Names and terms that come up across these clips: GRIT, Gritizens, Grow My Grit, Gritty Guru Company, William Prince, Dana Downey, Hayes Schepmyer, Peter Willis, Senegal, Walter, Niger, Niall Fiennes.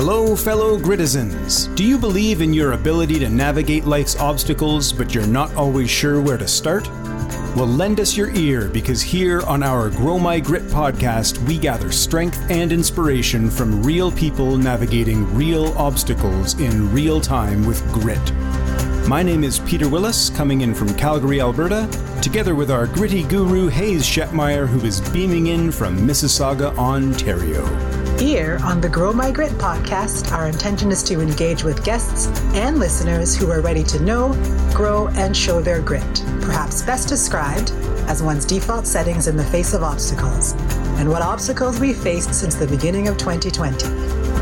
Hello, fellow Gritizens. Do you believe in your ability to navigate life's obstacles, but you're not always sure where to start? Well, lend us your ear, because here on our Grow My Grit podcast, we gather strength and inspiration from real people navigating real obstacles in real time with grit. My name is Peter Willis, coming in from Calgary, Alberta, together with our gritty guru, Hayes Schepmyer, who is beaming in from Mississauga, Ontario. Here on the Grow My Grit podcast, our intention is to engage with guests and listeners who are ready to know, grow, and show their grit, perhaps best described as one's default settings in the face of obstacles, and what obstacles we faced since the beginning of 2020.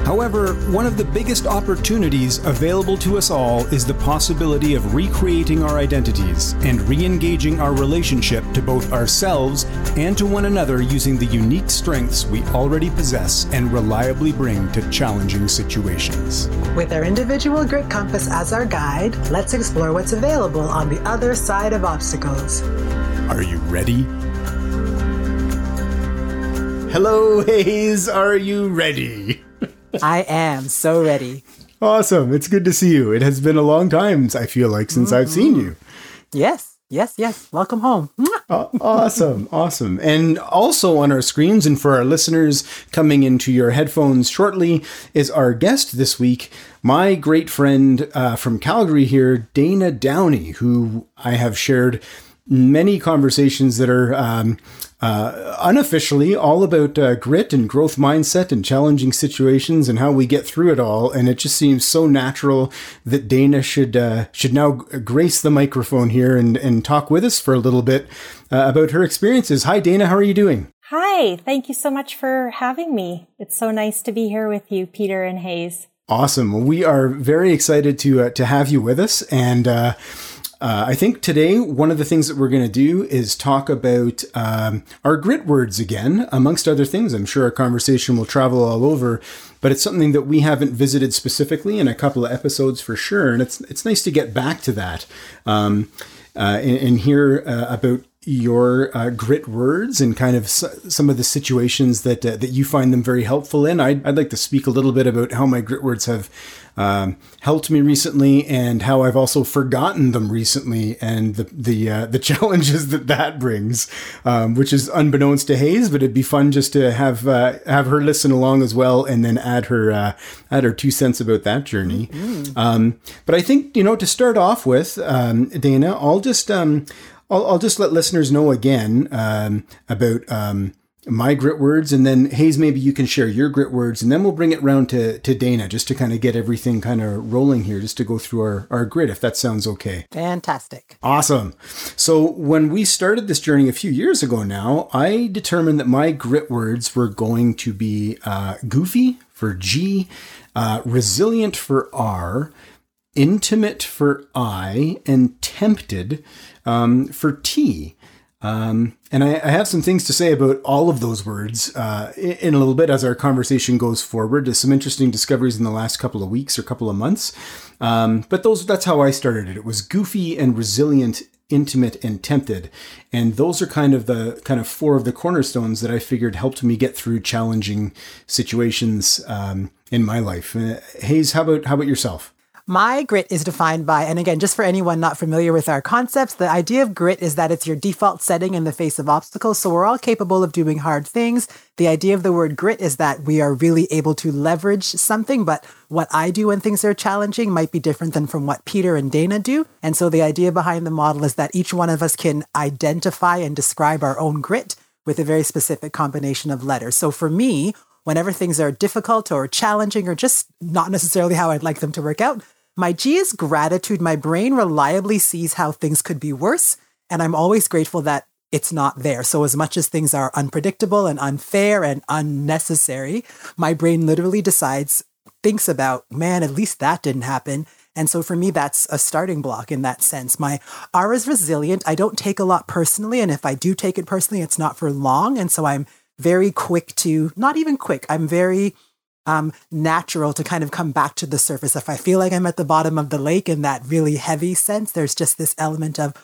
However, one of the biggest opportunities available to us all is the possibility of recreating our identities and re-engaging our relationship to both ourselves and to one another using the unique strengths we already possess and reliably bring to challenging situations. With our individual grit compass as our guide, let's explore what's available on the other side of obstacles. Are you ready? Hello, Hayes. Are you ready? I am so ready. Awesome. It's good to see you. It has been a long time, I feel like, since I've seen you. Yes. Welcome home. Awesome. And also on our screens, and for our listeners coming into your headphones shortly, is our guest this week, my great friend from Calgary here, Dana Downey, who I have shared many conversations that are unofficially all about grit and growth mindset and challenging situations and how we get through it all. And it just seems so natural that Dana should now grace the microphone here and talk with us for a little bit about her experiences. Hi, Dana. How are you doing? Hi. Thank you so much for having me. It's so nice to be here with you, Peter and Hayes. Awesome. Well, we are very excited to have you with us. And I think today, one of the things that we're going to do is talk about our grit words again, amongst other things. I'm sure our conversation will travel all over, but it's something that we haven't visited specifically in a couple of episodes for sure. And it's nice to get back to that and hear about your grit words and kind of some of the situations that you find them very helpful in. I'd like to speak a little bit about how my grit words have helped me recently and how I've also forgotten them recently, and the challenges that brings, which is unbeknownst to Hayes, but it'd be fun just to have her listen along as well and then add her 2 cents about that journey. Mm-hmm. But I think, to start off with, Dana, I'll just let listeners know again about my grit words, and then Hayes, maybe you can share your grit words, and then we'll bring it round to Dana just to kind of get everything kind of rolling here, just to go through our grit, if that sounds okay. Fantastic. Awesome. So when we started this journey a few years ago now, I determined that my grit words were going to be goofy for G, resilient for R, intimate for I, and tempted for T. And I have some things to say about all of those words in a little bit as our conversation goes forward. There's some interesting discoveries in the last couple of weeks or couple of months. But that's how I started it. It was goofy and resilient, intimate and tempted. And those are kind of four of the cornerstones that I figured helped me get through challenging situations in my life. Hayes, how about yourself? My grit is defined by, and again, just for anyone not familiar with our concepts, the idea of grit is that it's your default setting in the face of obstacles. So we're all capable of doing hard things. The idea of the word grit is that we are really able to leverage something, but what I do when things are challenging might be different than from what Peter and Dana do. And so the idea behind the model is that each one of us can identify and describe our own grit with a very specific combination of letters. So for me, whenever things are difficult or challenging or just not necessarily how I'd like them to work out, my G is gratitude. My brain reliably sees how things could be worse, and I'm always grateful that it's not there. So as much as things are unpredictable and unfair and unnecessary, my brain literally thinks about, man, at least that didn't happen. And so for me, that's a starting block in that sense. My R is resilient. I don't take a lot personally, and if I do take it personally, it's not for long. And so I'm very natural to kind of come back to the surface. If I feel like I'm at the bottom of the lake in that really heavy sense, there's just this element of,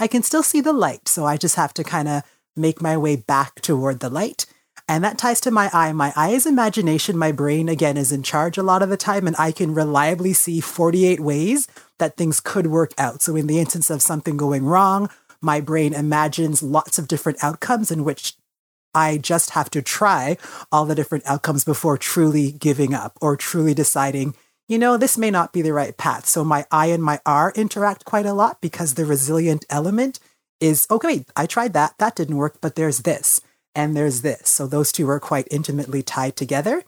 I can still see the light. So I just have to kind of make my way back toward the light. And that ties to my eye. My eye is imagination. My brain, again, is in charge a lot of the time, and I can reliably see 48 ways that things could work out. So in the instance of something going wrong, my brain imagines lots of different outcomes in which I just have to try all the different outcomes before truly giving up or truly deciding, you know, this may not be the right path. So my I and my R interact quite a lot because the resilient element is, okay, I tried that. That didn't work, but there's this and there's this. So those two are quite intimately tied together.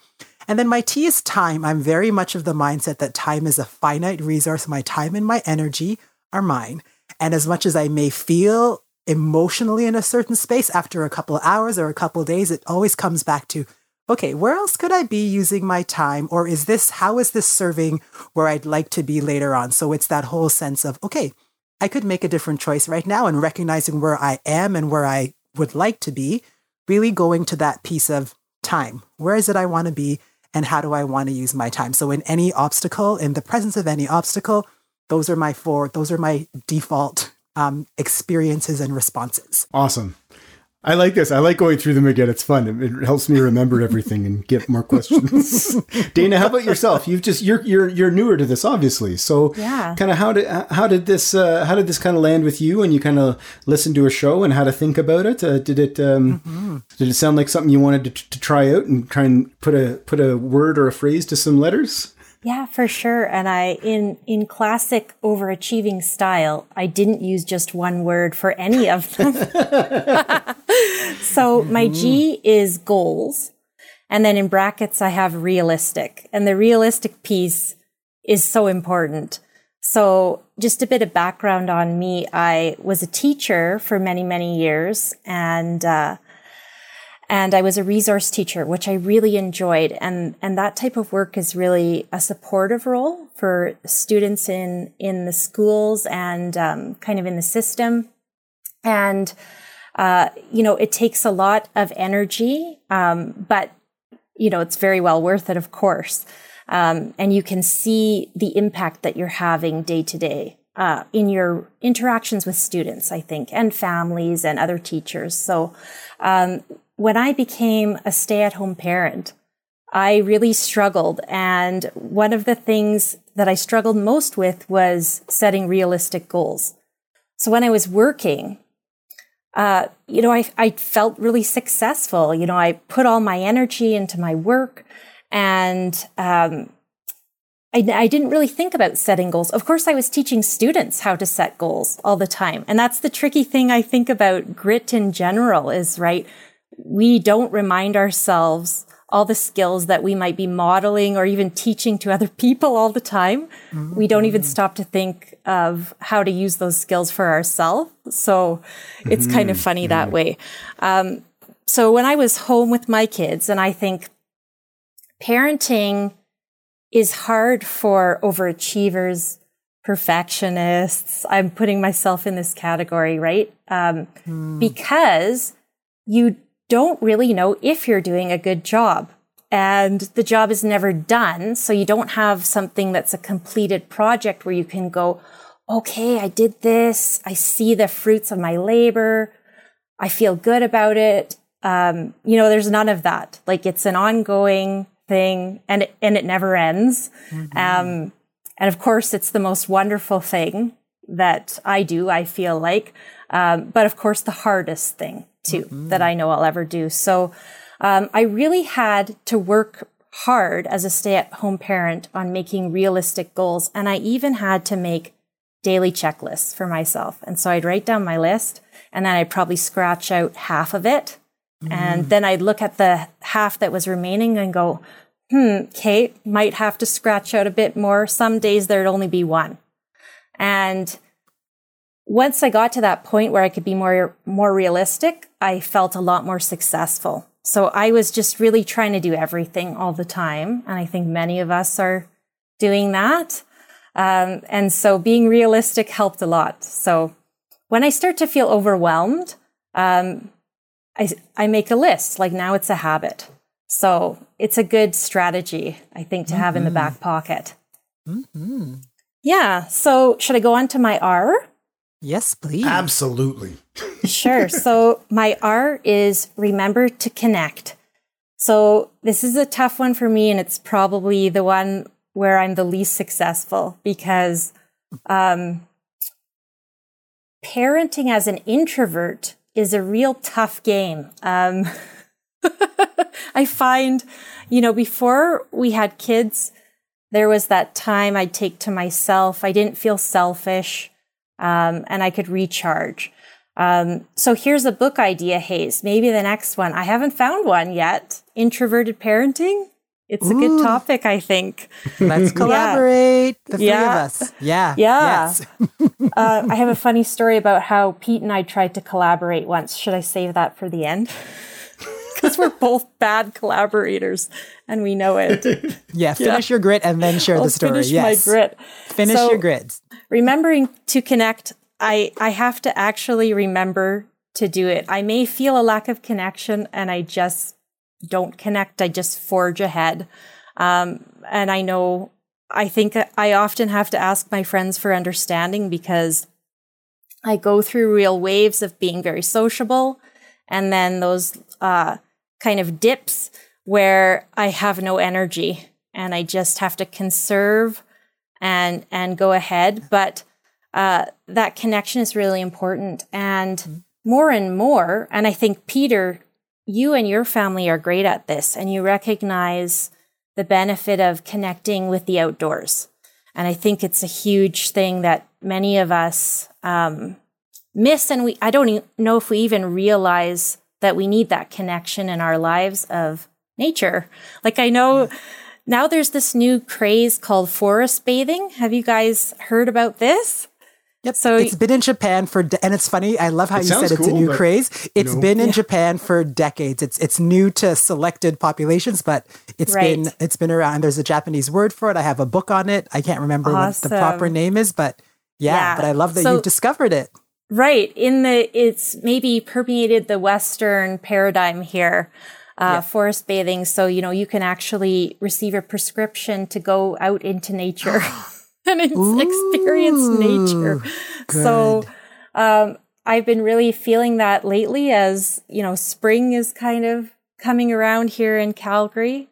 And then my T is time. I'm very much of the mindset that time is a finite resource. My time and my energy are mine. And as much as I may feel emotionally in a certain space after a couple of hours or a couple of days, it always comes back to, okay, where else could I be using my time? Or is this, how is this serving where I'd like to be later on? So it's that whole sense of, okay, I could make a different choice right now, and recognizing where I am and where I would like to be, really going to that piece of time. Where is it I want to be and how do I want to use my time? So in any obstacle, in the presence of any obstacle, those are my four, those are my default experiences and responses. Awesome. I like this. I like going through them again. It's fun. It helps me remember everything and get more questions. Dana, how about yourself? You're newer to this, obviously. So yeah. Kind of how did this kind of land with you? And you kind of listened to a show and how to think about it. Did it sound like something you wanted to try out and try and put a word or a phrase to some letters? Yeah, for sure. And I, in classic overachieving style, I didn't use just one word for any of them. So my G is goals. And then in brackets, I have realistic. And the realistic piece is so important. So just a bit of background on me. I was a teacher for many, many years. And I was a resource teacher, which I really enjoyed. And that type of work is really a supportive role for students in the schools and, kind of in the system. And, it takes a lot of energy. But, it's very well worth it, of course. And you can see the impact that you're having day to day, in your interactions with students, I think, and families and other teachers. So, when I became a stay-at-home parent, I really struggled. And one of the things that I struggled most with was setting realistic goals. So when I was working, I felt really successful. I put all my energy into my work, and I didn't really think about setting goals. Of course, I was teaching students how to set goals all the time. And that's the tricky thing I think about grit in general is, right, we don't remind ourselves all the skills that we might be modeling or even teaching to other people all the time. Mm-hmm. We don't even stop to think of how to use those skills for ourselves. So it's kind of funny that way. So when I was home with my kids, and I think parenting is hard for overachievers, perfectionists. I'm putting myself in this category, right? Because you don't really know if you're doing a good job, and the job is never done. So you don't have something that's a completed project where you can go, okay, I did this. I see the fruits of my labor. I feel good about it. There's none of that. Like, it's an ongoing thing, and it never ends. Mm-hmm. And of course, it's the most wonderful thing that I do, I feel like. But of course, the hardest thing too, that I know I'll ever do. So I really had to work hard as a stay-at-home parent on making realistic goals. And I even had to make daily checklists for myself. And so I'd write down my list, and then I'd probably scratch out half of it. And then I'd look at the half that was remaining and go, okay, might have to scratch out a bit more. Some days there'd only be one. And once I got to that point where I could be more realistic, I felt a lot more successful. So I was just really trying to do everything all the time. And I think many of us are doing that. And so being realistic helped a lot. So when I start to feel overwhelmed, I make a list. Like, now it's a habit. So it's a good strategy, I think, to have in the back pocket. Mm-hmm. Yeah. So should I go on to my R? Yes, please. Absolutely. Sure. So my R is remember to connect. So this is a tough one for me, and it's probably the one where I'm the least successful, because parenting as an introvert is a real tough game. I find, you know, before we had kids, there was that time I'd take to myself. I didn't feel selfish, and I could recharge. So here's a book idea, Hayes. Maybe the next one. I haven't found one yet. Introverted parenting. It's a good topic, I think. Let's collaborate. Yeah. The three of us. Yeah. Yeah. Yes. I have a funny story about how Pete and I tried to collaborate once. Should I save that for the end? Because we're both bad collaborators and we know it. Yeah. Finish your grit and then share the story. Finish my grit. Finish your grit. Remembering to connect, I have to actually remember to do it. I may feel a lack of connection and I just don't connect. I just forge ahead. And I think I often have to ask my friends for understanding, because I go through real waves of being very sociable, and then those kind of dips where I have no energy and I just have to conserve and go ahead. But that connection is really important. And more, and I think Peter, you and your family are great at this, and you recognize the benefit of connecting with the outdoors. And I think it's a huge thing that many of us miss, and I don't know if we even realize that we need that connection in our lives of nature. Like, I know now there's this new craze called forest bathing. Have you guys heard about this? Yep. So it's been in Japan and it's funny. I love how you said it's a new craze. It's been in Japan for decades. It's new to selected populations, but it's been around. There's a Japanese word for it. I have a book on it. I can't remember what the proper name is, but but I love that you've discovered it. Right. It's maybe permeated the Western paradigm here, forest bathing. So, you know, you can actually receive a prescription to go out into nature. And experience nature. Good. So I've been really feeling that lately, as, you know, spring is kind of coming around here in Calgary.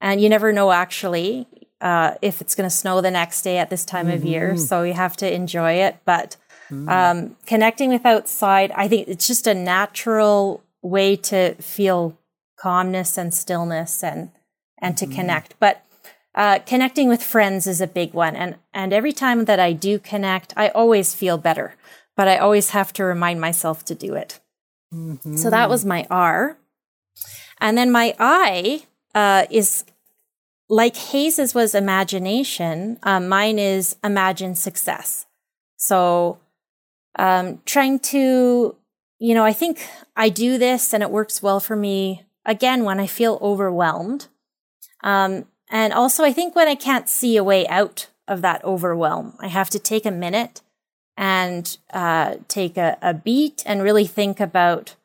And you never know, actually, if it's going to snow the next day at this time of year. So you have to enjoy it. But connecting with outside, I think it's just a natural way to feel calmness and stillness and to connect. But connecting with friends is a big one. And every time that I do connect, I always feel better, but I always have to remind myself to do it. Mm-hmm. So that was my R. And then my I is, like Hayes's was imagination, mine is imagine success. So trying to, you know, I think I do this and it works well for me, again, when I feel overwhelmed. And also, I think when I can't see a way out of that overwhelm, I have to take a minute and take a beat and really think about,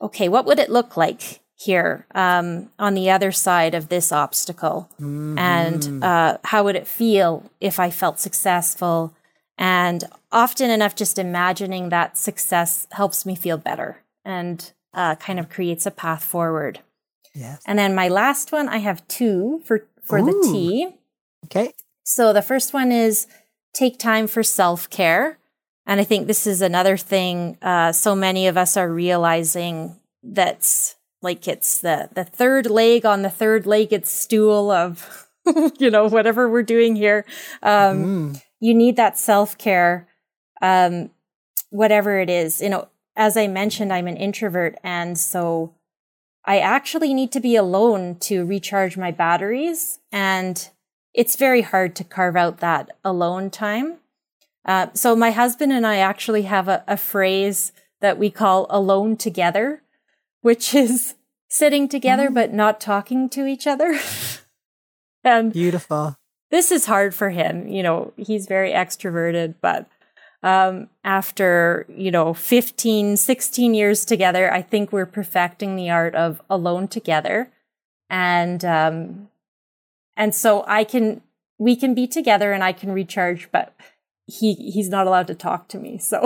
okay, what would it look like here on the other side of this obstacle? Mm-hmm. And how would it feel if I felt successful? And often enough, just imagining that success helps me feel better and kind of creates a path forward. Yes. And then my last one, I have two for the T. Okay. So the first one is take time for self-care. And I think this is another thing so many of us are realizing, that's like it's the third leg on the third-legged stool of, you know, whatever we're doing here. You need that self-care, whatever it is. You know, as I mentioned, I'm an introvert, and so I actually need to be alone to recharge my batteries, and it's very hard to carve out that alone time. So my husband and I actually have a phrase that we call alone together, which is sitting together but not talking to each other. And beautiful. This is hard for him. You know, he's very extroverted, but after, you know, 15, 16 years together, I think we're perfecting the art of alone together. And so we can be together and I can recharge, but he's not allowed to talk to me. So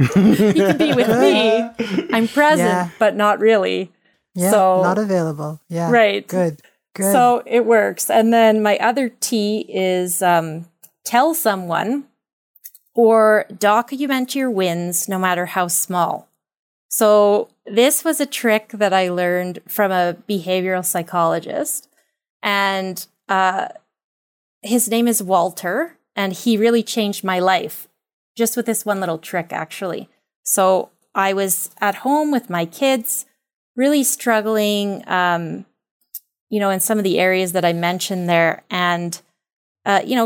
he can be with me. I'm present, but not really. Yeah, so, not available. Yeah. Right. Good. So it works. And then my other T is tell someone or document your wins, no matter how small. So this was a trick that I learned from a behavioral psychologist. And his name is Walter, and he really changed my life just with this one little trick, actually. So I was at home with my kids, really struggling, in some of the areas that I mentioned there, and,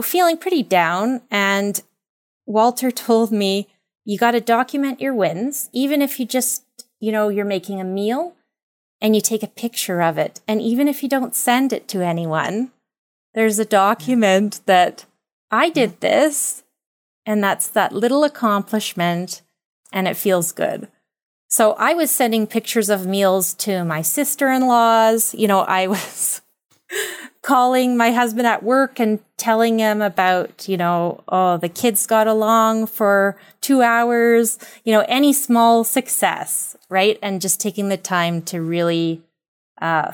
feeling pretty down. And Walter told me, you got to document your wins, even if you just, you're making a meal and you take a picture of it. And even if you don't send it to anyone, there's a document that I did this, and that's that little accomplishment, and it feels good. So I was sending pictures of meals to my sister-in-laws. I was calling my husband at work and telling him about, the kids got along for 2 hours, any small success, right? And just taking the time to really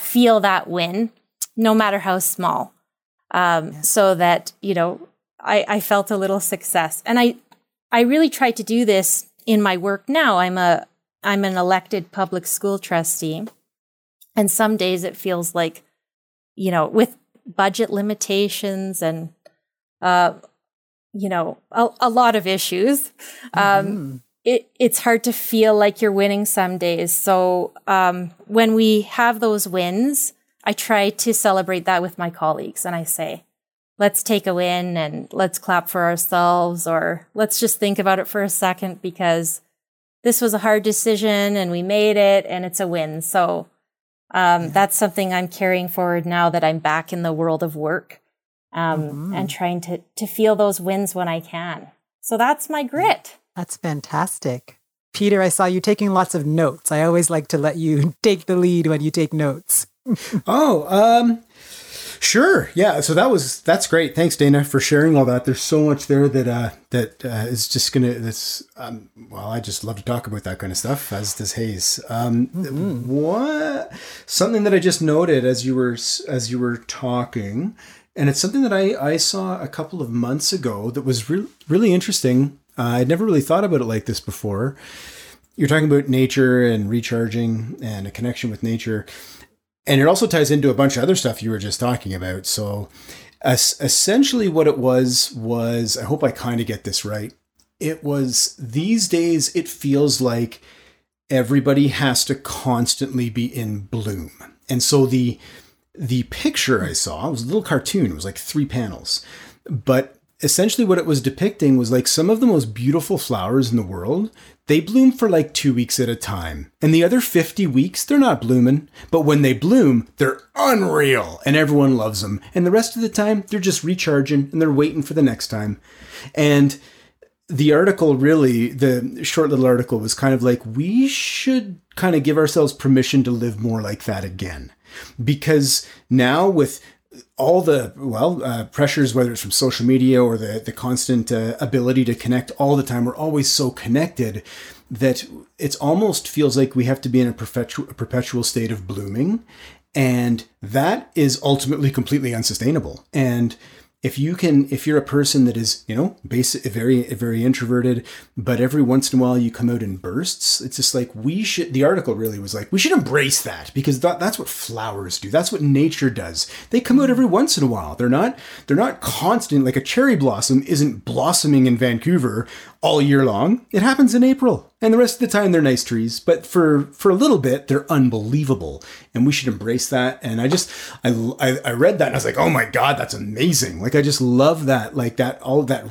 feel that win, no matter how small. So that, I felt a little success. And I really try to do this in my work now. I'm an elected public school trustee. And some days it feels like, with budget limitations and, a lot of issues, it's hard to feel like you're winning some days. So when we have those wins, I try to celebrate that with my colleagues. And I say, let's take a win and let's clap for ourselves, or let's just think about it for a second, because this was a hard decision and we made it, and it's a win. So that's something I'm carrying forward now that I'm back in the world of work, and trying to feel those wins when I can. So that's my grit. That's fantastic. Peter, I saw you taking lots of notes. I always like to let you take the lead when you take notes. Sure. Yeah. So that's great. Thanks, Dana, for sharing all that. There's so much there that is just going to, I just love to talk about that kind of stuff, as does Hayes. Something that I just noted as you were talking, and it's something that I saw a couple of months ago that was really interesting. I'd never really thought about it like this before. You're talking about nature and recharging and a connection with nature. And it also ties into a bunch of other stuff you were just talking about. So essentially what it was, I hope I kind of get this right. It was, these days, it feels like everybody has to constantly be in bloom. And so the picture I saw, it was a little cartoon. It was like 3 panels. But essentially what it was depicting was like some of the most beautiful flowers in the world, they bloom for like 2 weeks at a time. And the other 50 weeks, they're not blooming. But when they bloom, they're unreal and everyone loves them. And the rest of the time, they're just recharging and they're waiting for the next time. And the article really, the short little article was kind of like, we should kind of give ourselves permission to live more like that again. Because now with all the pressures, whether it's from social media or the constant ability to connect all the time, we're always so connected that it almost feels like we have to be in a perpetual state of blooming. And that is ultimately completely unsustainable. And if you're a person that is, very, very introverted, but every once in a while you come out in bursts, it's just like the article really was like, we should embrace that, because that's what flowers do. That's what nature does. They come out every once in a while. They're not constant. Like a cherry blossom isn't blossoming in Vancouver all year long. It happens in April. And the rest of the time, they're nice trees. But for a little bit, they're unbelievable. And we should embrace that. And I read that and I was like, oh my God, that's amazing. Like, I just love that. Like that, all that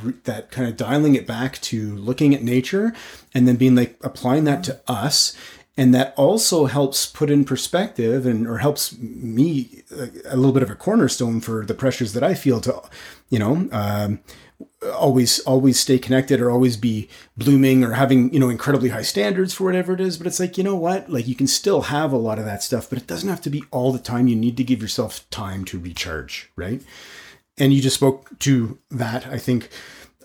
kind of dialing it back to looking at nature and then being like, applying that to us. And that also helps put in perspective or helps me a little bit of a cornerstone for the pressures that I feel to, always stay connected or always be blooming or having, incredibly high standards for whatever it is. But it's like, you know what, like you can still have a lot of that stuff, but it doesn't have to be all the time. You need to give yourself time to recharge. Right. And you just spoke to that, I think,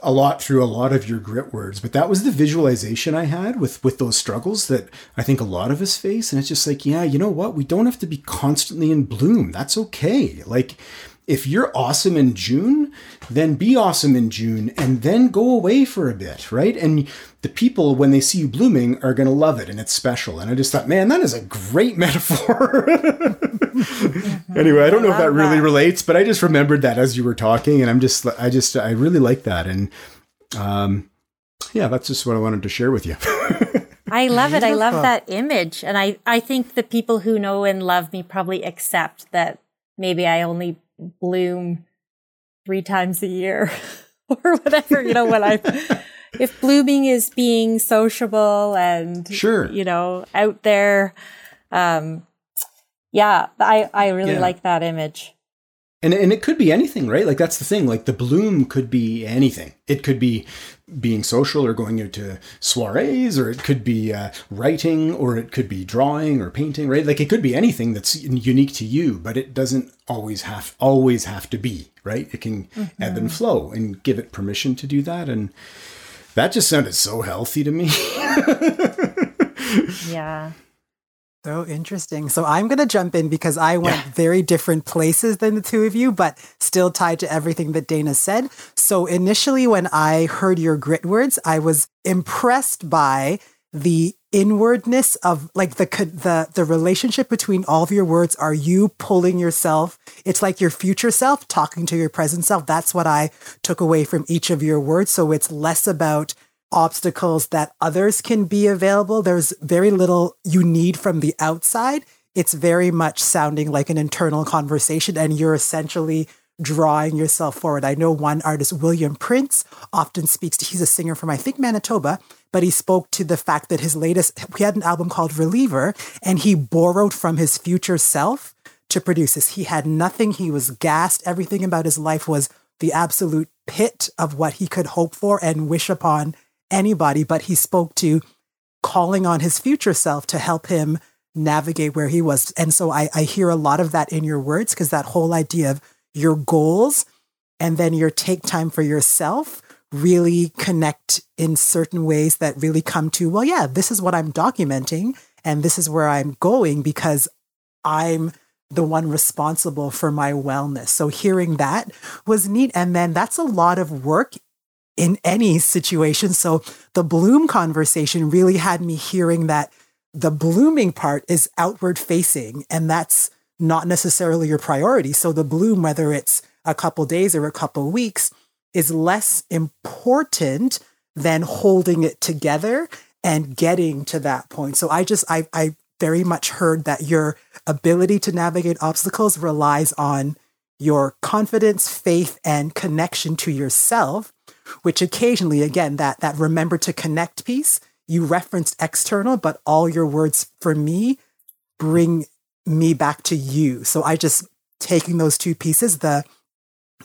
a lot through a lot of your grit words, but that was the visualization I had with those struggles that I think a lot of us face. And it's just like, yeah, you know what? We don't have to be constantly in bloom. That's okay. Like, if you're awesome in June, then be awesome in June and then go away for a bit, right? And the people, when they see you blooming, are going to love it and it's special. And I just thought, man, that is a great metaphor. Anyway, I don't know if that really relates, but I just remembered that as you were talking, and I really like that. And yeah, that's just what I wanted to share with you. I love it. I love that image. And I think the people who know and love me probably accept that maybe I only bloom 3 times a year or whatever, you know, when I if blooming is being sociable and sure, you know, out there. Yeah, I really like that image. And it could be anything, right? Like, that's the thing. Like, the bloom could be anything. It could be being social or going out to soirees, or it could be writing, or it could be drawing or painting, right? Like, it could be anything that's unique to you, but it doesn't always have to be, right? It can ebb and flow, and give it permission to do that. And that just sounded so healthy to me. Yeah. So interesting. So I'm going to jump in because I went very different places than the two of you, but still tied to everything that Dana said. So initially, when I heard your grit words, I was impressed by the inwardness of, like, the relationship between all of your words. Are you pulling yourself? It's like your future self talking to your present self. That's what I took away from each of your words. So it's less about obstacles that others can be available. There's very little you need from the outside. It's very much sounding like an internal conversation, and you're essentially drawing yourself forward. I know one artist, William Prince, often speaks to, he's a singer from, I think, Manitoba, but he spoke to the fact that he had an album called Reliever, and he borrowed from his future self to produce this. He had nothing. He was gassed. Everything about his life was the absolute pit of what he could hope for and wish upon anybody, but he spoke to calling on his future self to help him navigate where he was. And so I hear a lot of that in your words, because that whole idea of your goals and then your take time for yourself really connect in certain ways that really come to, well, yeah, this is what I'm documenting and this is where I'm going because I'm the one responsible for my wellness. So hearing that was neat. And then that's a lot of work in any situation. So the bloom conversation really had me hearing that the blooming part is outward facing, and that's not necessarily your priority. So the bloom, whether it's a couple days or a couple weeks, is less important than holding it together and getting to that point. So I very much heard that your ability to navigate obstacles relies on your confidence, faith, and connection to yourself, which occasionally, again, that remember to connect piece, you referenced external, but all your words for me bring me back to you. So I just taking those two pieces, the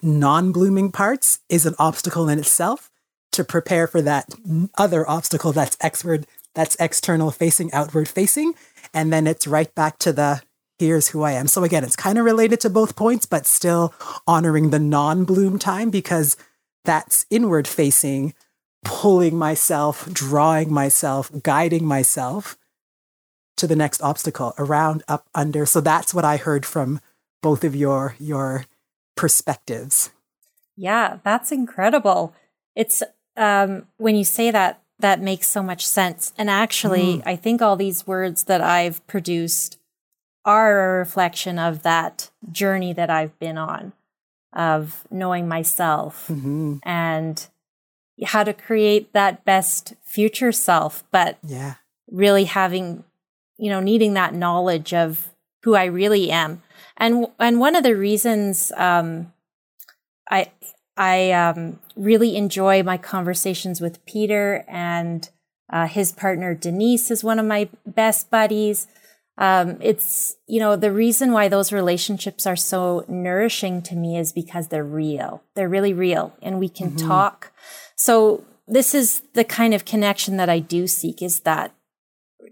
non-blooming parts is an obstacle in itself to prepare for that other obstacle that's external facing, outward facing. And then it's right back to the, here's who I am. So again, it's kind of related to both points, but still honoring the non-bloom time, because that's inward facing, pulling myself, drawing myself, guiding myself to the next obstacle, around, up, under. So that's what I heard from both of your perspectives. Yeah, that's incredible. It's when you say that, that makes so much sense. And actually, I think all these words that I've produced are a reflection of that journey that I've been on, of knowing myself and how to create that best future self, but really having, you know, needing that knowledge of who I really am. And one of the reasons I really enjoy my conversations with Peter, and his partner Denise is one of my best buddies. It's, you know, the reason why those relationships are so nourishing to me is because they're real. They're really real, and we can talk. So this is the kind of connection that I do seek, is that,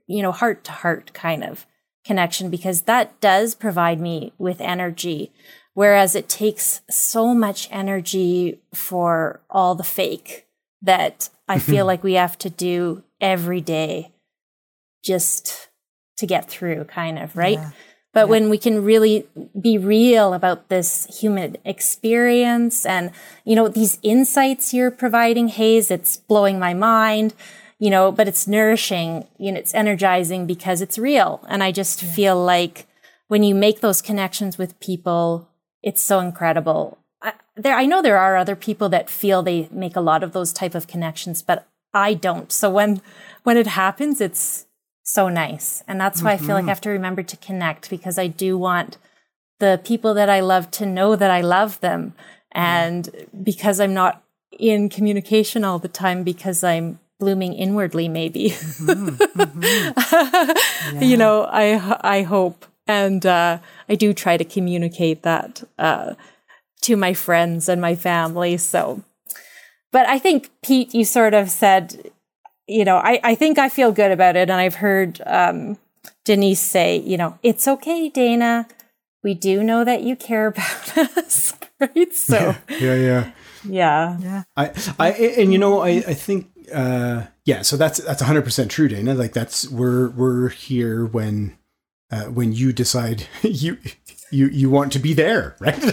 you know, heart to heart kind of connection, because that does provide me with energy. Whereas it takes so much energy for all the fake that I feel like we have to do every day just to get through, kind of, right? Yeah. But when we can really be real about this human experience and, you know, these insights you're providing, Hayes, it's blowing my mind, you know, but it's nourishing and it's energizing because it's real. And I just feel like when you make those connections with people, it's so incredible. I know there are other people that feel they make a lot of those type of connections, but I don't. So when it happens, it's so nice. And that's why I feel like I have to remember to connect, because I do want the people that I love to know that I love them. And because I'm not in communication all the time, because I'm blooming inwardly, maybe, you know, I hope. And I do try to communicate that to my friends and my family. So, but I think, Pete, you sort of said, you know, I think I feel good about it. And I've heard Denise say, you know, it's okay, Dana. We do know that you care about us, right? So, yeah. I think, so that's 100% true, Dana. Like that's, we're here when you decide you want to be there, right?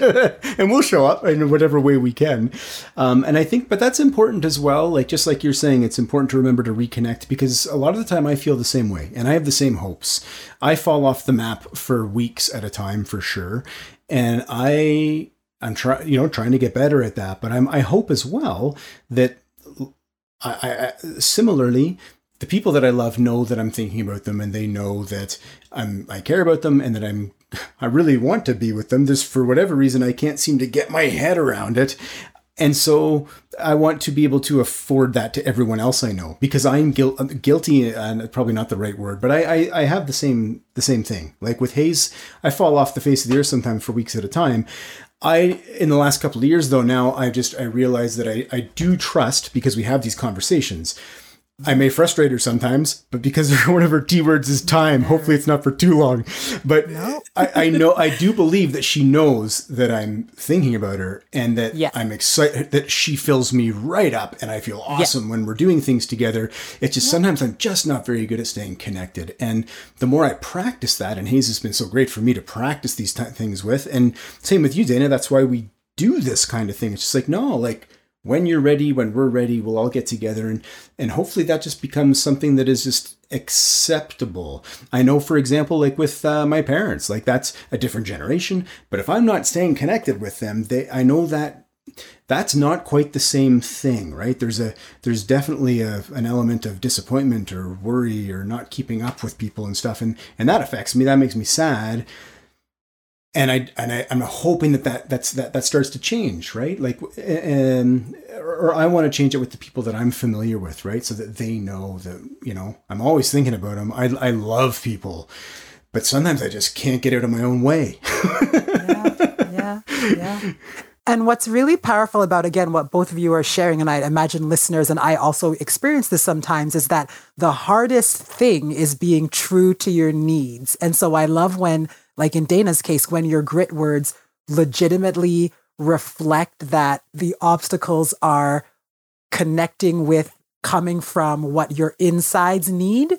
And we'll show up in whatever way we can. And I think, but that's important as well. Like, just like you're saying, it's important to remember to reconnect, because a lot of the time I feel the same way and I have the same hopes. I fall off the map for weeks at a time, for sure. And I'm trying to get better at that, but I hope as well that I similarly, the people that I love know that I'm thinking about them, and they know that I care about them, and that I really want to be with them. This, for whatever reason, I can't seem to get my head around it. And so I want to be able to afford that to everyone else I know, because I'm guilty, and probably not the right word, but I have the same thing. Like with Hayes, I fall off the face of the earth sometimes for weeks at a time. In the last couple of years though, now I realize that I do trust, because we have these conversations. I may frustrate her sometimes, but because one of her T words is time, hopefully it's not for too long. But no. I do believe that she knows that I'm thinking about her, and that I'm excited, that she fills me right up, and I feel awesome when we're doing things together. It's just sometimes I'm just not very good at staying connected. And the more I practice that, and Hayes has been so great for me to practice these things with, and same with you, Dana, that's why we do this kind of thing. It's just like, no, like, when you're ready, when we're ready, we'll all get together. And hopefully that just becomes something that is just acceptable. I know, for example, like with my parents, like that's a different generation. But if I'm not staying connected with them, I know that that's not quite the same thing, right? There's definitely an element of disappointment or worry or not keeping up with people and stuff. And that affects me. That makes me sad. And I'm hoping that starts to change, right? Like, or I want to change it with the people that I'm familiar with, right? So that they know that, you know, I'm always thinking about them. I love people, but sometimes I just can't get out of my own way. Yeah. And what's really powerful about, again, what both of you are sharing, and I imagine listeners and I also experience this sometimes, is that the hardest thing is being true to your needs. And so I love when, like in Dana's case, when your grit words legitimately reflect that the obstacles are connecting with, coming from what your insides need.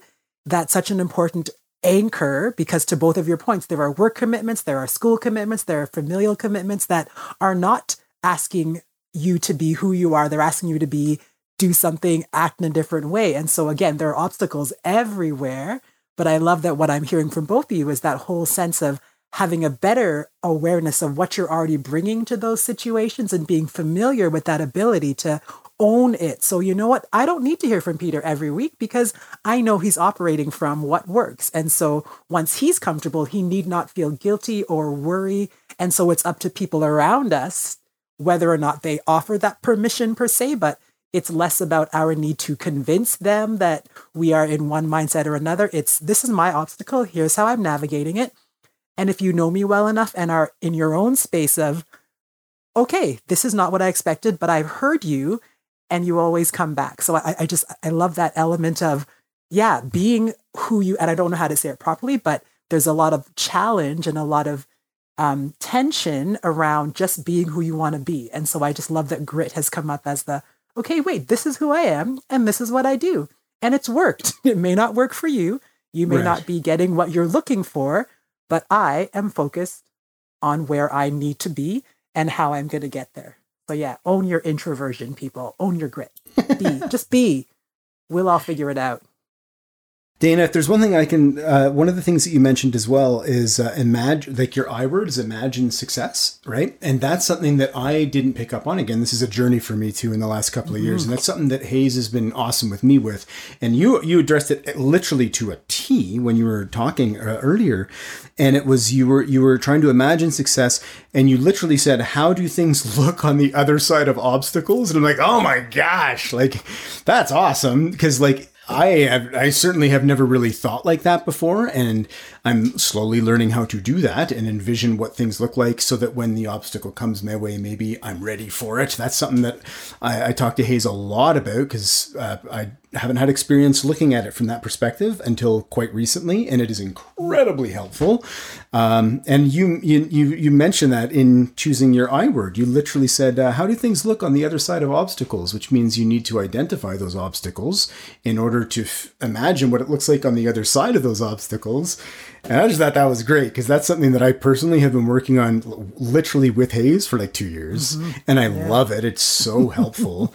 That's such an important anchor, because to both of your points, there are work commitments, there are school commitments, there are familial commitments that are not asking you to be who you are. They're asking you to be, do something, act in a different way. And so again, there are obstacles everywhere. But I love that what I'm hearing from both of you is that whole sense of having a better awareness of what you're already bringing to those situations and being familiar with that ability to own it. So you know what? I don't need to hear from Peter every week, because I know he's operating from what works. And so once he's comfortable, he need not feel guilty or worry. And so it's up to people around us whether or not they offer that permission per se, but it's less about our need to convince them that we are in one mindset or another. It's, this is my obstacle. Here's how I'm navigating it. And if you know me well enough and are in your own space of, okay, this is not what I expected, but I've heard you, and you always come back. So I love that element of, being who you, and I don't know how to say it properly, but there's a lot of challenge and a lot of tension around just being who you want to be. And so I just love that grit has come up as the, okay, wait, this is who I am and this is what I do. And it's worked. It may not work for you. You may not be getting what you're looking for, but I am focused on where I need to be and how I'm going to get there. So yeah, own your introversion, people. Own your grit. Be. Just be. We'll all figure it out. Dana, if there's one thing I can, one of the things that you mentioned as well is imagine, like your I word is imagine success, right? And that's something that I didn't pick up on. Again, this is a journey for me too in the last couple of years. And that's something that Hayes has been awesome with me with. And you addressed it literally to a T when you were talking earlier. And it was, you were trying to imagine success and you literally said, how do things look on the other side of obstacles? And I'm like, oh my gosh, like that's awesome. Because like, I certainly have never really thought like that before, and I'm slowly learning how to do that and envision what things look like so that when the obstacle comes my way, maybe I'm ready for it. That's something that I talk to Hayes a lot about because I haven't had experience looking at it from that perspective until quite recently, and it is incredibly helpful. And you mentioned that in choosing your I word. You literally said, how do things look on the other side of obstacles? Which means you need to identify those obstacles in order to imagine what it looks like on the other side of those obstacles. And I just thought that was great because that's something that I personally have been working on literally with Hayes for like 2 years. And I love it. It's so helpful.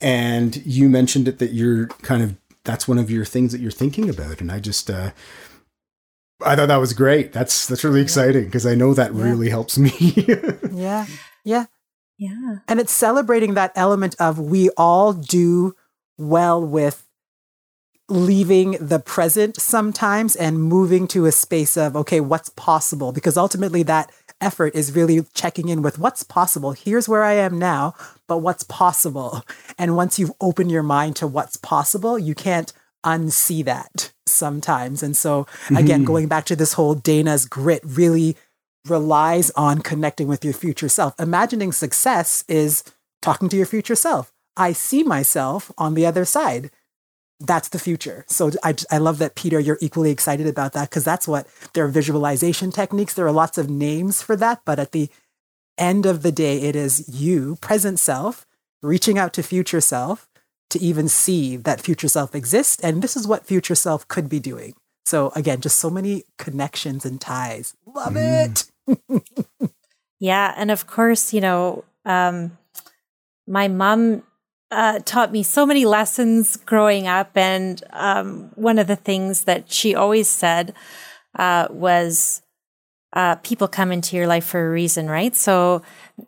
And you mentioned it that you're kind of, that's one of your things that you're thinking about. And I just, I thought that was great. That's really exciting because I know that really helps me. Yeah. And it's celebrating that element of we all do well with leaving the present sometimes and moving to a space of, okay, what's possible? Because ultimately that effort is really checking in with what's possible. Here's where I am now, but what's possible? And once you've opened your mind to what's possible, you can't unsee that sometimes. And so again, going back to this whole Dana's grit really relies on connecting with your future self. Imagining success is talking to your future self. I see myself on the other side. That's the future. So I love that, Peter, you're equally excited about that because that's what there are visualization techniques. There are lots of names for that. But at the end of the day, it is you, present self, reaching out to future self to even see that future self exists. And this is what future self could be doing. So again, just so many connections and ties. Love it. And of course, you know, my mom taught me so many lessons growing up. And one of the things that she always said was, people come into your life for a reason, right? So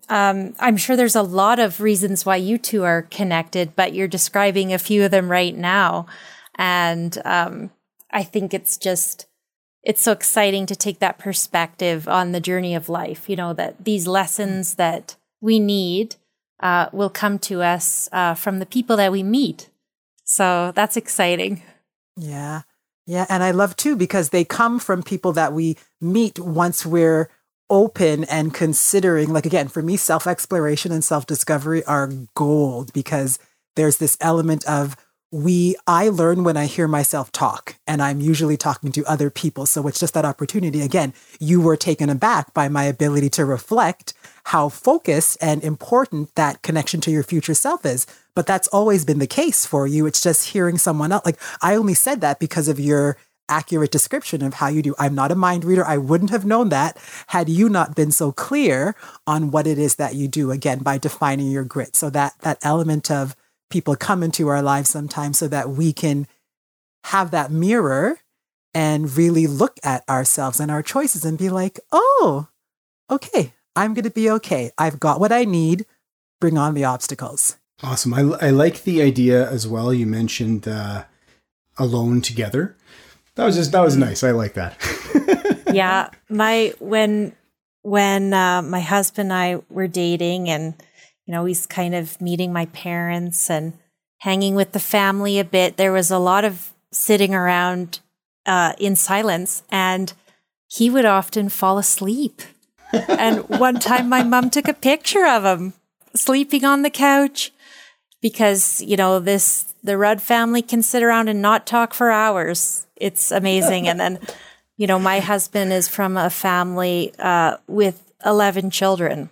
I'm sure there's a lot of reasons why you two are connected, but you're describing a few of them right now. And I think it's so exciting to take that perspective on the journey of life, you know, that these lessons that we need will come to us from the people that we meet. So that's exciting. Yeah. Yeah. And I love too, because they come from people that we meet once we're open and considering, like, again, for me, self-exploration and self-discovery are gold because there's this element of I learn when I hear myself talk, and I'm usually talking to other people. So it's just that opportunity. Again, you were taken aback by my ability to reflect how focused and important that connection to your future self is. But that's always been the case for you. It's just hearing someone else. Like, I only said that because of your accurate description of how you do. I'm not a mind reader. I wouldn't have known that had you not been so clear on what it is that you do, again, by defining your grit. So that element of people come into our lives sometimes so that we can have that mirror and really look at ourselves and our choices and be like, oh, okay, I'm going to be okay. I've got what I need. Bring on the obstacles. Awesome. I like the idea as well. You mentioned alone together. That was nice. I like that. Yeah. When my husband and I were dating and, you know, he's kind of meeting my parents and hanging with the family a bit. There was a lot of sitting around in silence, and he would often fall asleep. And one time my mom took a picture of him sleeping on the couch because, you know, the Rudd family can sit around and not talk for hours. It's amazing. And then You know, my husband is from a family with 11 children.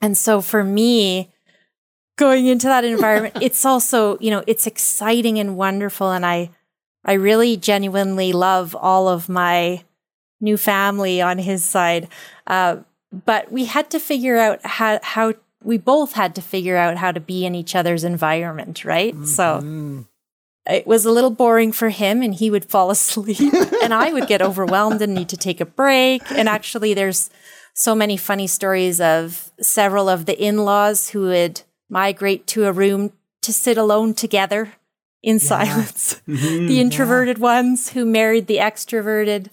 And so for me, going into that environment, it's also, you know, it's exciting and wonderful. And I really genuinely love all of my new family on his side. But we had to figure out how we both had to figure out how to be in each other's environment, right? Mm-hmm. So it was a little boring for him, and he would fall asleep and I would get overwhelmed and need to take a break. And actually there's so many funny stories of several of the in-laws who would migrate to a room to sit alone together in silence. Mm-hmm. The introverted ones who married the extroverted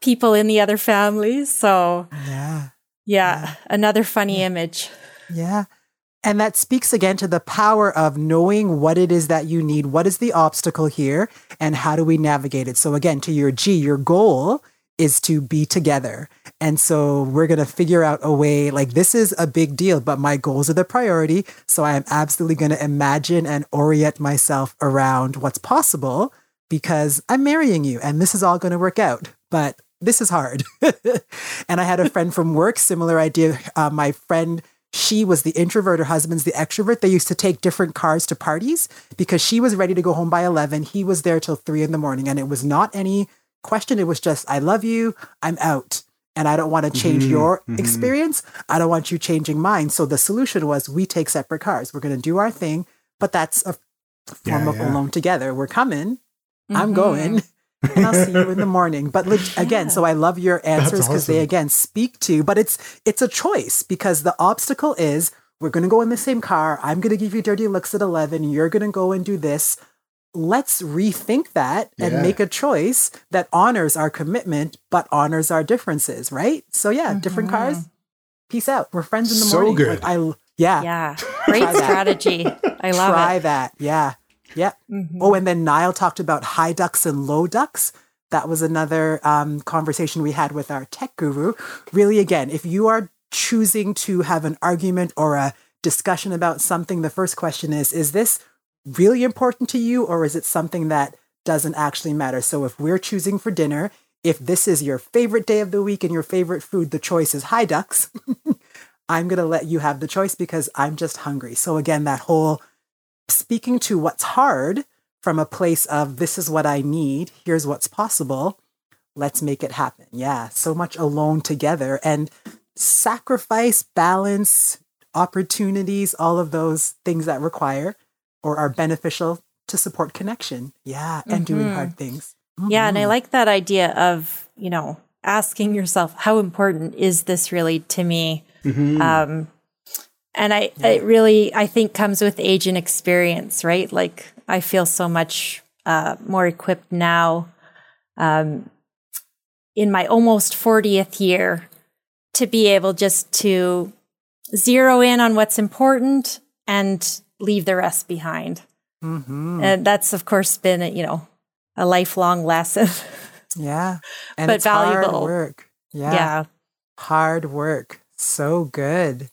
people in the other families. So yeah. Another funny image. Yeah. And that speaks again to the power of knowing what it is that you need. What is the obstacle here and how do we navigate it? So again, to your G, your goal is to be together. And so we're going to figure out a way, like this is a big deal, but my goals are the priority. So I am absolutely going to imagine and orient myself around what's possible because I'm marrying you and this is all going to work out. But this is hard. And I had a friend from work, similar idea. My friend, she was the introvert, her husband's the extrovert. They used to take different cars to parties because she was ready to go home by 11. He was there till 3 a.m. and it was not any question. It was just, I love you, I'm out. And I don't want to change your experience. I don't want you changing mine. So the solution was we take separate cars. We're going to do our thing, but that's a form of alone together. We're coming, I'm going, and I'll see you in the morning. But again, so I love your answers because they again speak to, but it's a choice because the obstacle is we're going to go in the same car. I'm going to give you dirty looks at 11. You're going to go and do this. Let's rethink that and make a choice that honors our commitment, but honors our differences. Right. So different cars. Peace out. We're friends in the morning. So good. Great strategy. I love Try that. Yeah. Yeah. Mm-hmm. Oh, and then Niall talked about high ducks and low ducks. That was another conversation we had with our tech guru. Really, again, if you are choosing to have an argument or a discussion about something, the first question is this really important to you or is it something that doesn't actually matter? So if we're choosing for dinner, if this is your favorite day of the week and your favorite food, the choice is high ducks. I'm going to let you have the choice because I'm just hungry. So again, that whole speaking to what's hard from a place of this is what I need, here's what's possible, let's make it happen. Yeah, so much alone together and sacrifice, balance, opportunities, all of those things that require or are beneficial to support connection. Yeah, and doing hard things. Mm-hmm. Yeah, and I like that idea of, you know, asking yourself, how important is this really to me? Mm-hmm. It really, I think, comes with age and experience, right? Like, I feel so much more equipped now in my almost 40th year to be able just to zero in on what's important and leave the rest behind. Mm-hmm. And that's, of course, been, you know, a lifelong lesson. Yeah. And but it's valuable. Hard work. Yeah. Hard work. So good.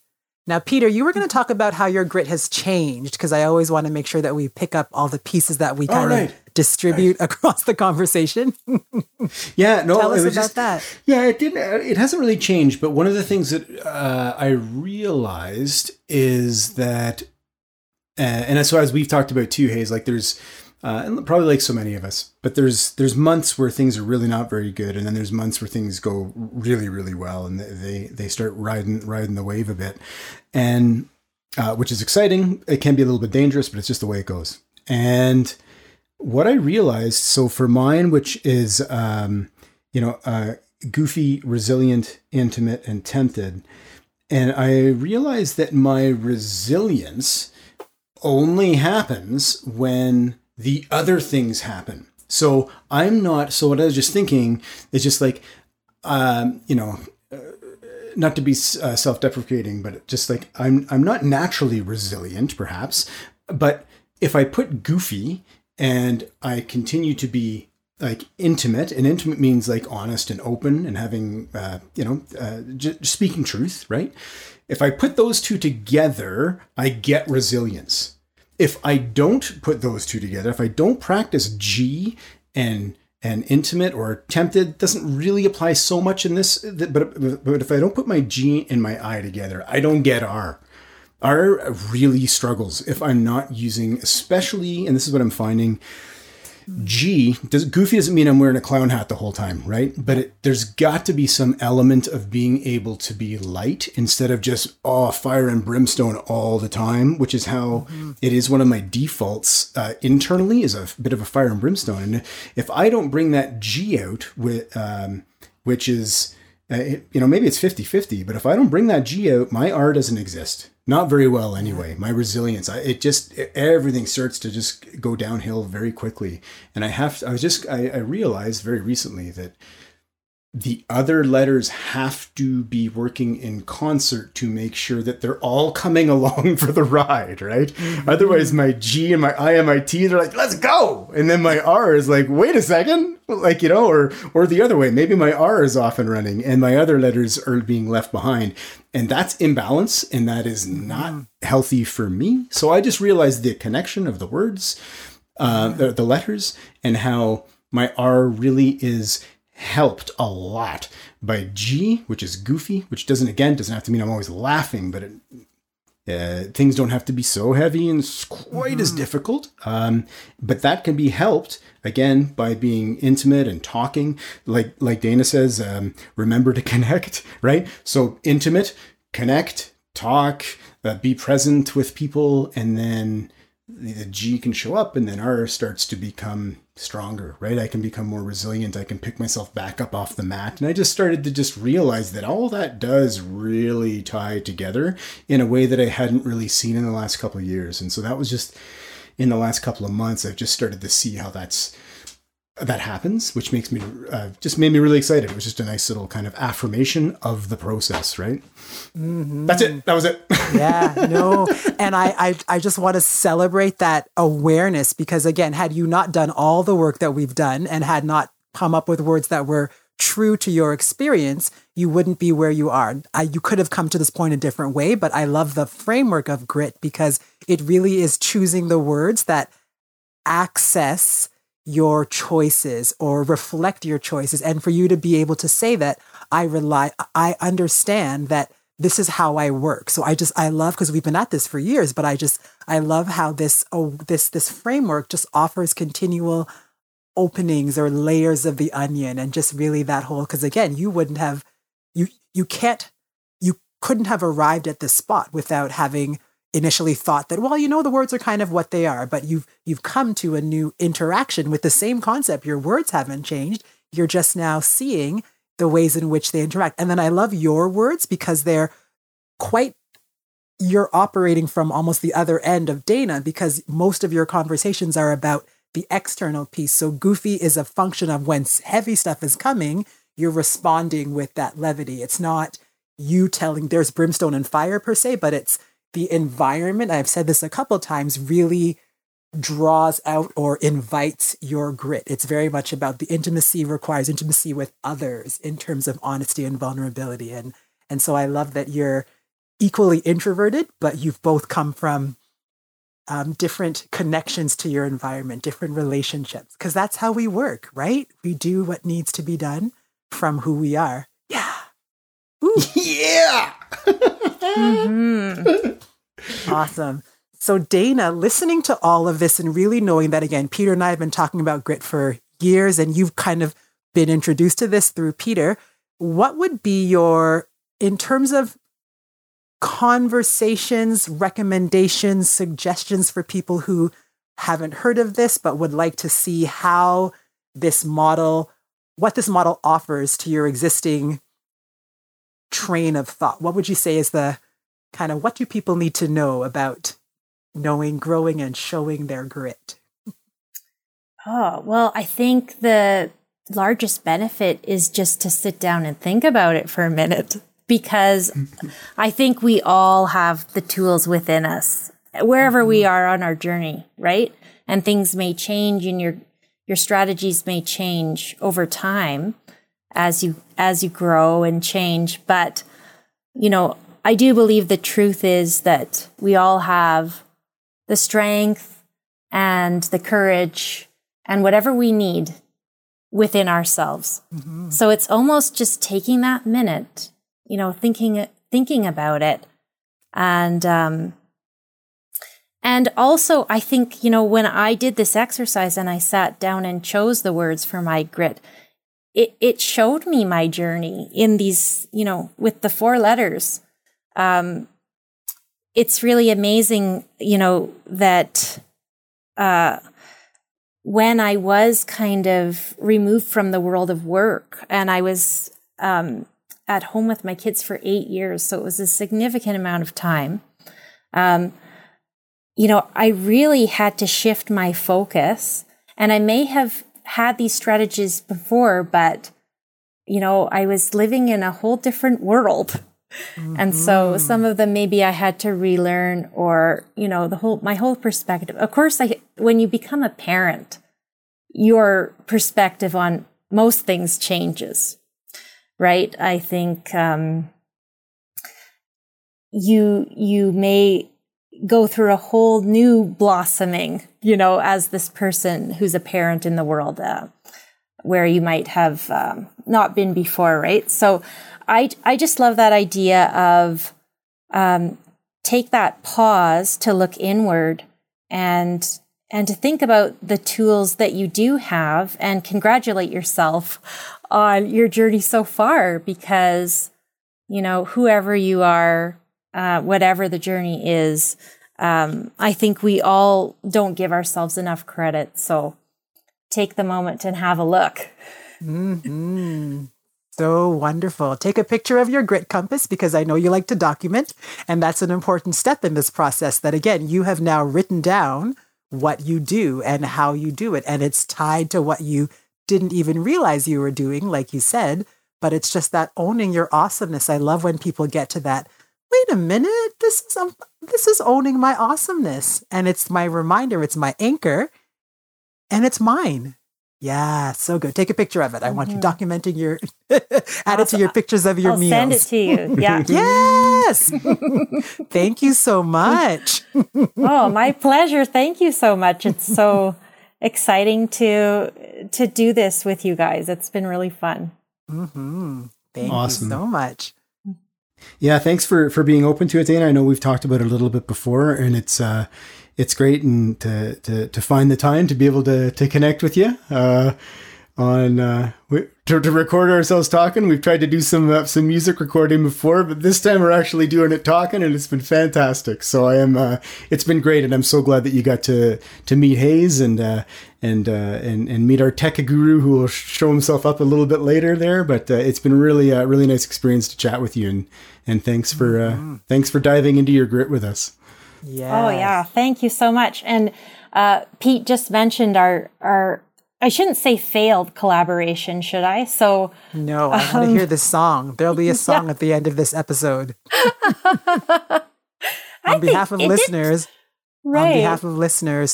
Now, Peter, you were going to talk about how your grit has changed because I always want to make sure that we pick up all the pieces that we kind of distribute across the conversation. Tell us about that. Yeah, it hasn't really changed. But one of the things that I realized is that, and so as we've talked about too, Hayes, like there's, and probably like so many of us, but there's months where things are really not very good. And then there's months where things go really, really well. And they start riding the wave a bit. And, which is exciting. It can be a little bit dangerous, but it's just the way it goes. And what I realized, so for mine, which is, goofy, resilient, intimate, and tempted. And I realized that my resilience only happens when the other things happen. So I'm not, so what I was just thinking is just like, not to be self-deprecating, but just like, I'm not naturally resilient perhaps, but if I put goofy and I continue to be like intimate, and intimate means like honest and open and having, speaking truth, right? If I put those two together, I get resilience. If I don't put those two together, if I don't practice G and and intimate or tempted doesn't really apply so much in this. But if I don't put my G and my I together, I don't get R. R really struggles if I'm not using, especially, and this is what I'm finding, G. Goofy doesn't mean I'm wearing a clown hat the whole time, right? But there's got to be some element of being able to be light instead of just, fire and brimstone all the time, which is how it is one of my defaults internally, is a bit of a fire and brimstone. And if I don't bring that G out, with, which is, maybe it's 50-50, but if I don't bring that G out, my R doesn't exist. Not very well anyway. My resilience, everything starts to just go downhill very quickly. And I realized very recently that the other letters have to be working in concert to make sure that they're all coming along for the ride, right? Mm-hmm. Otherwise, my G and my I and my T, they're like, let's go. And then my R is like, wait a second. Like, or the other way, maybe my R is off and running and my other letters are being left behind. And that's imbalance. And that is not healthy for me. So I just realized the connection of the words, the letters, and how my R really is helped a lot by G, which is goofy, which doesn't have to mean I'm always laughing, but things don't have to be so heavy and quite as difficult. But that can be helped again by being intimate and talking. Like Dana says, remember to connect, right? So intimate, connect, talk, be present with people, and then the G can show up, and then R starts to become stronger, right? I can become more resilient. I can pick myself back up off the mat. And I just started to just realize that all that does really tie together in a way that I hadn't really seen in the last couple of years. And so that was just in the last couple of months, I've just started to see how that happens, which makes me made me really excited. It was just a nice little kind of affirmation of the process, right? Mm-hmm. That's it. That was it. Yeah, no. And I just want to celebrate that awareness, because again, had you not done all the work that we've done and had not come up with words that were true to your experience, you wouldn't be where you are. You could have come to this point a different way, but I love the framework of grit, because it really is choosing the words that access your choices or reflect your choices. And for you to be able to say that, I understand that this is how I work. So I love, because we've been at this for years, but I love how this framework just offers continual openings or layers of the onion, and just really that whole, because again, you couldn't have arrived at this spot without having initially thought that, well, the words are kind of what they are, but you've come to a new interaction with the same concept. Your words haven't changed. You're just now seeing the ways in which they interact. And then I love your words, because you're operating from almost the other end of Dana, because most of your conversations are about the external piece. So goofy is a function of when heavy stuff is coming, you're responding with that levity. It's not you telling there's brimstone and fire per se, but it's the environment, I've said this a couple times, really draws out or invites your grit. It's very much about the intimacy requires intimacy with others in terms of honesty and vulnerability. And so I love that you're equally introverted, but you've both come from different connections to your environment, different relationships, because that's how we work, right? We do what needs to be done from who we are. Yeah. Ooh. Yeah. Mm-hmm. Awesome. So Dana, listening to all of this and really knowing that, again, Peter and I have been talking about grit for years, and you've kind of been introduced to this through Peter, what would be your, in terms of conversations, recommendations, suggestions for people who haven't heard of this, but would like to see how this model, what this model offers to your existing train of thought? What would you say is the kind of, what do people need to know about knowing, growing, and showing their grit? Oh, well, I think the largest benefit is just to sit down and think about it for a minute, because I think we all have the tools within us, wherever we are on our journey, right? And things may change, and your strategies may change over time as you grow and change. But, I do believe the truth is that we all have the strength and the courage and whatever we need within ourselves. Mm-hmm. So it's almost just taking that minute, you know, thinking about it. And also, I think, you know, when I did this exercise and I sat down and chose the words for my grit, it showed me my journey in these, you know, with the 4 letters. It's really amazing, you know, that when I was kind of removed from the world of work, and I was at home with my kids for 8 years, so it was a significant amount of time, you know, I really had to shift my focus. And I may have had these strategies before, but, you know, I was living in a whole different world. Mm-hmm. And so some of them maybe I had to relearn, or, you know, my whole perspective. Of course, when you become a parent, your perspective on most things changes, right? I think you may go through a whole new blossoming, you know, as this person who's a parent in the world, where you might have not been before, right? So I just love that idea of take that pause to look inward and to think about the tools that you do have, and congratulate yourself on your journey so far, because, you know, whoever you are, whatever the journey is, I think we all don't give ourselves enough credit. So take the moment and have a look. Mm-hmm. So wonderful. Take a picture of your grit compass, because I know you like to document. And that's an important step in this process, that, again, you have now written down what you do and how you do it. And it's tied to what you didn't even realize you were doing, like you said. But it's just that owning your awesomeness. I love when people get to that, wait a minute, this is owning my awesomeness. And it's my reminder, it's my anchor, and it's mine. Yeah, so good. Take a picture of it. I want you documenting your, add it to your pictures of your meals. I'll send it to you. Yeah. Yes. Thank you so much. Oh, my pleasure. Thank you so much. It's so exciting to do this with you guys. It's been really fun. Mm-hmm. Thank you so much. Yeah, thanks for being open to it, Dana. I know we've talked about it a little bit before, and it's great, and to find the time to be able to connect with you to record ourselves talking. We've tried to do some music recording before, but this time we're actually doing it talking, and it's been fantastic. So it's been great, and I'm so glad that you got to meet Hayes and meet our tech guru, who will show himself up a little bit later there. But it's been really really nice experience to chat with you, and thanks for diving into your grit with us. Yeah. Oh yeah, thank you so much. And Pete just mentioned our. I shouldn't say failed collaboration, should I? So no, I want to hear this song. There'll be a song at the end of this episode. On behalf of listeners,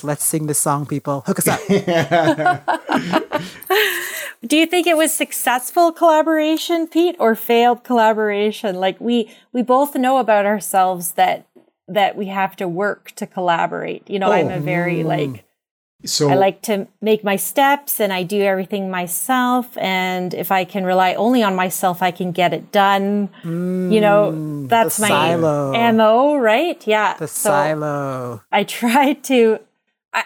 let's sing this song, people. Hook us up. Do you think it was successful collaboration, Pete, or failed collaboration? Like we both know about ourselves that we have to work to collaborate. You know, I'm a very So I like to make my steps, and I do everything myself. And if I can rely only on myself, I can get it done. You know, that's my MO, right? Yeah. The silo. I try to,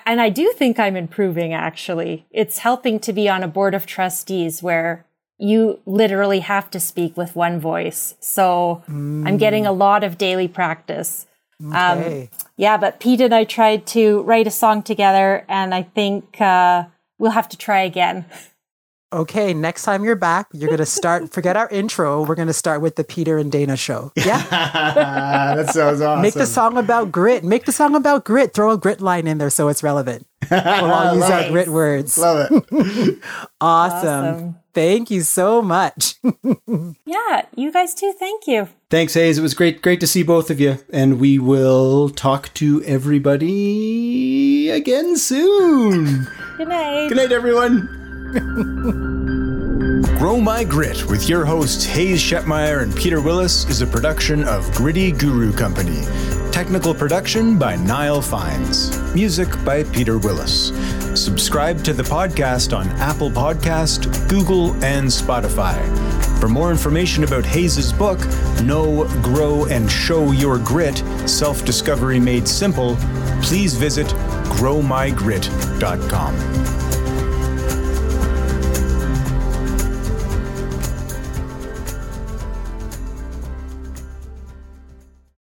and I do think I'm improving, actually. It's helping to be on a board of trustees where you literally have to speak with one voice. So I'm getting a lot of daily practice. Okay. Yeah, but Pete and I tried to write a song together, and I think we'll have to try again. Okay, next time you're back, you're going to start, forget our intro, we're going to start with the Peter and Dana show. Yeah? That sounds awesome. Make the song about grit. Throw a grit line in there so it's relevant. We'll all use our grit words. Love it. Awesome. Thank you so much. Yeah, you guys too. Thank you. Thanks, Hayes. It was great to see both of you. And we will talk to everybody again soon. Good night. Good night, everyone. Grow My Grit with your hosts, Hayes Schepmyer and Peter Willis, is a production of Gritty Guru Company. Technical production by Niall Fiennes. Music by Peter Willis. Subscribe to the podcast on Apple Podcast, Google, and Spotify. For more information about Hayes' book, Know, Grow, and Show Your Grit, Self-Discovery Made Simple, please visit growmygrit.com.